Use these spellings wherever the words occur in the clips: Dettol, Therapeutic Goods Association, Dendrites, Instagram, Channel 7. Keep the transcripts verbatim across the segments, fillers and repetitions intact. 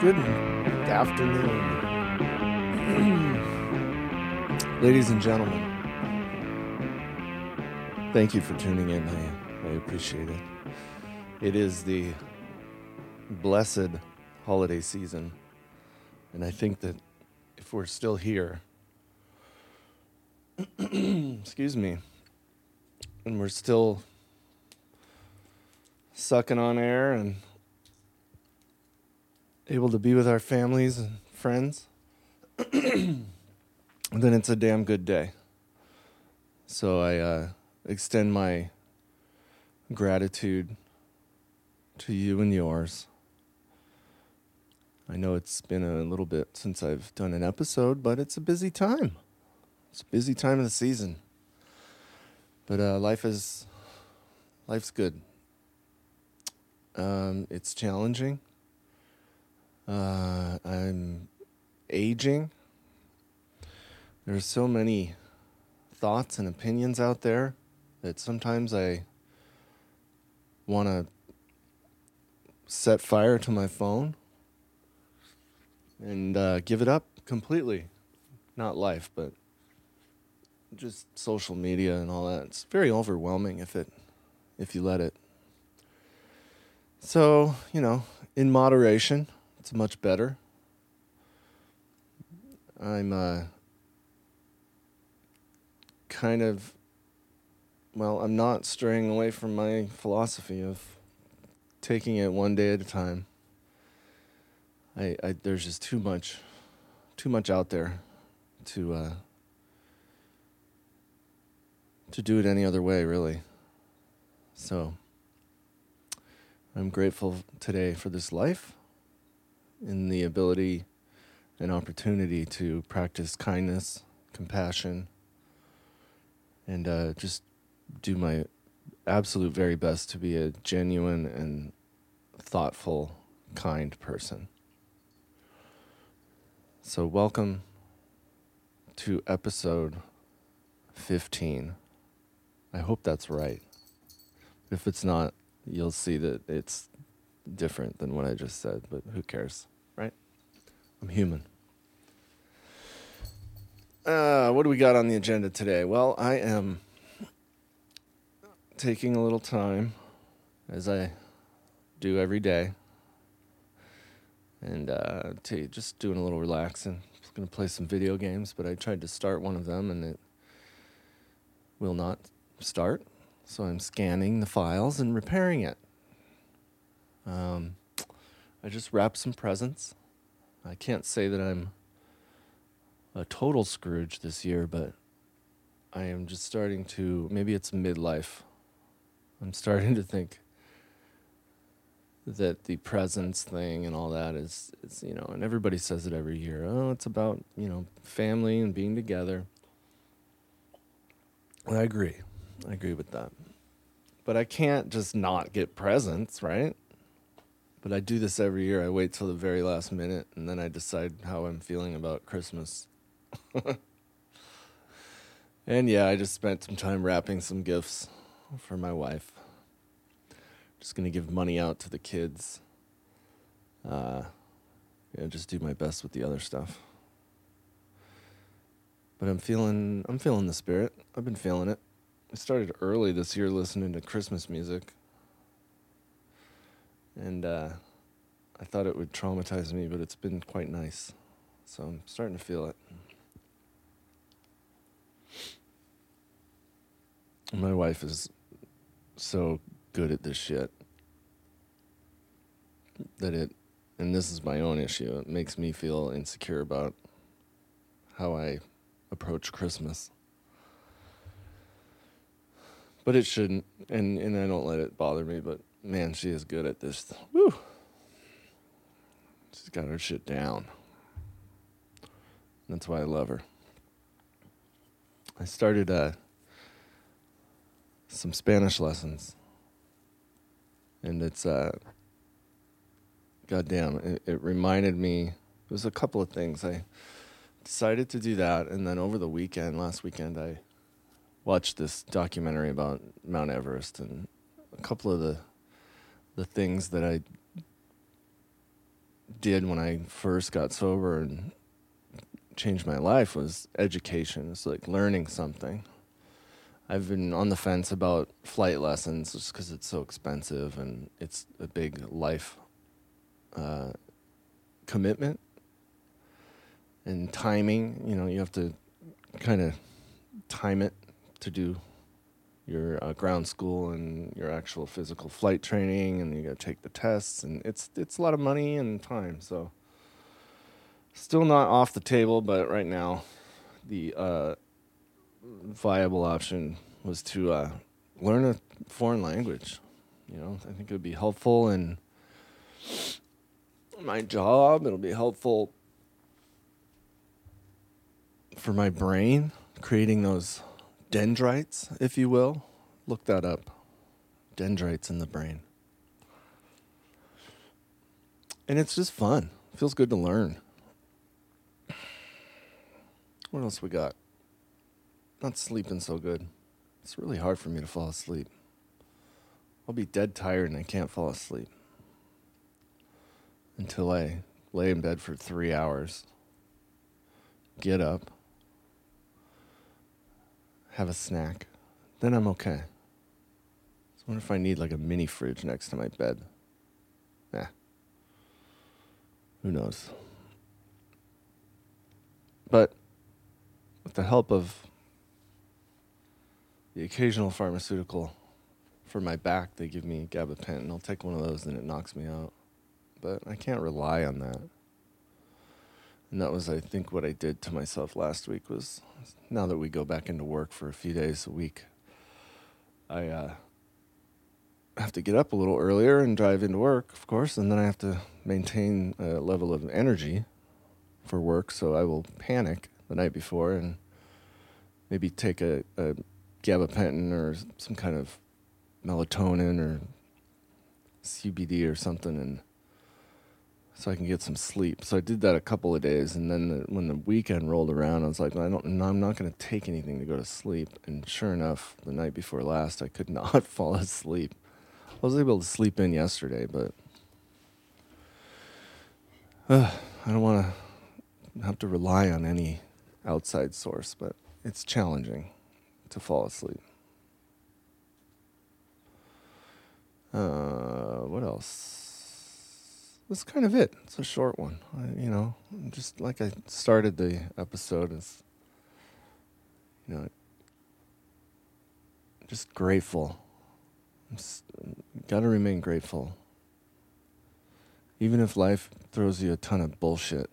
Good afternoon. Ladies and gentlemen, thank you for tuning in. I, I appreciate it. It is the blessed holiday season, and I think that if we're still here, excuse me, and we're still sucking on air and able to be with our families and friends, then it's a damn good day. So I uh, extend my gratitude to you and yours. I know it's been a little bit since I've done an episode, but it's a busy time. It's a busy time of the season. But uh, life is, life's good. Um, it's challenging. Uh, I'm aging. There's so many thoughts and opinions out there that sometimes I want to set fire to my phone and uh, give it up completely. Not life, but just social media and all that. It's very overwhelming if it, if you let it. So, you know, in moderation. It's much better. I'm uh, kind of, well, I'm not straying away from my philosophy of taking it one day at a time. I, I there's just too much, too much out there to uh, to do it any other way, really. So I'm grateful today for this life, in the ability and opportunity to practice kindness, compassion, and uh, just do my absolute very best to be a genuine and thoughtful, kind person. So welcome to episode fifteen. I hope that's right. If it's not, you'll see that it's different than what I just said, but who cares, right? I'm human. Uh, what do we got on the agenda today? Well, I am taking a little time, as I do every day, and uh, t- just doing a little relaxing. I'm going to play some video games, but I tried to start one of them, and it will not start, so I'm scanning the files and repairing it. Um, I just wrapped some presents. I can't say that I'm a total Scrooge this year, but I am just starting to, maybe it's midlife. I'm starting to think that the presents thing and all that is, is, you know, and everybody says it every year. Oh, it's about, you know, family and being together. And I agree. I agree with that. But I can't just not get presents, right? But I do this every year. I wait till the very last minute, and then I decide how I'm feeling about Christmas. And yeah, I just spent some time wrapping some gifts for my wife. Just going to give money out to the kids. Uh, yeah, just do my best with the other stuff. But I'm feeling, I'm feeling the spirit. I've been feeling it. I started early this year listening to Christmas music. And uh, I thought it would traumatize me, but it's been quite nice. So I'm starting to feel it. My wife is so good at this shit that it, and this is my own issue, it makes me feel insecure about how I approach Christmas. But it shouldn't, and, and I don't let it bother me, but man, she is good at this. Woo! She's got her shit down. That's why I love her. I started uh, some Spanish lessons. And it's, uh, goddamn, it, it reminded me. It was a couple of things. I decided to do that, and then over the weekend, last weekend, I watched this documentary about Mount Everest, and a couple of the... the things that I did when I first got sober and changed my life was education. It's like learning something. I've been on the fence about flight lessons just because it's so expensive and it's a big life uh, commitment and timing. You know, you have to kind of time it to do your uh, ground school and your actual physical flight training, and you got to take the tests, and it's it's a lot of money and time. So still not off the table, but right now the uh, viable option was to uh, learn a foreign language. You know, I think it would be helpful in my job. It'll be helpful for my brain, creating those dendrites, if you will. Look that up. Dendrites in the brain. And it's just fun. It feels good to learn. What else we got? Not sleeping so good. It's really hard for me to fall asleep. I'll be dead tired and I can't fall asleep until I lay in bed for three hours, get up, have a snack, then I'm okay. So I wonder if I need like a mini fridge next to my bed. Nah. Who knows? But with the help of the occasional pharmaceutical for my back, they give me gabapentin. I'll take one of those and it knocks me out. But I can't rely on that. And that was, I think, what I did to myself last week was, now that we go back into work for a few days a week, I uh, have to get up a little earlier and drive into work, of course, and then I have to maintain a level of energy for work, so I will panic the night before and maybe take a, a gabapentin or some kind of melatonin or C B D or something, and so I can get some sleep. So I did that a couple of days, and then the, when the weekend rolled around, I was like, I don't, I'm not going to take anything to go to sleep. And sure enough, the night before last, I could not fall asleep. I was able to sleep in yesterday, but uh, I don't want to have to rely on any outside source, but it's challenging to fall asleep. Uh, what else? That's kind of it. It's a short one. I, you know, just like I started the episode, is, you know, just grateful. Got to remain grateful. Even if life throws you a ton of bullshit,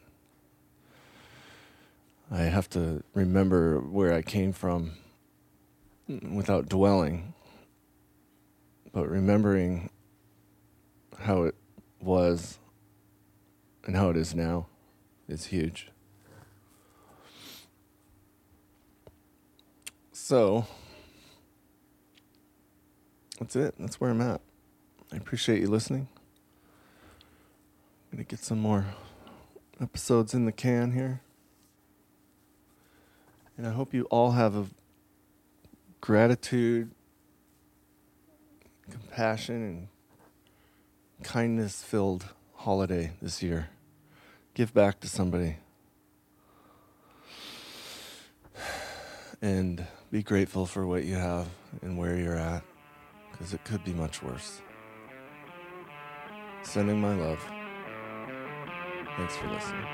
I have to remember where I came from without dwelling, but remembering how it was and how it is now is huge. So that's it. That's where I'm at. I appreciate you listening. I'm going to get some more episodes in the can here. And I hope you all have a gratitude, compassion, and kindness-filled holiday this year. Give back to somebody. And be grateful for what you have and where you're at, because it could be much worse. Sending my love. Thanks for listening.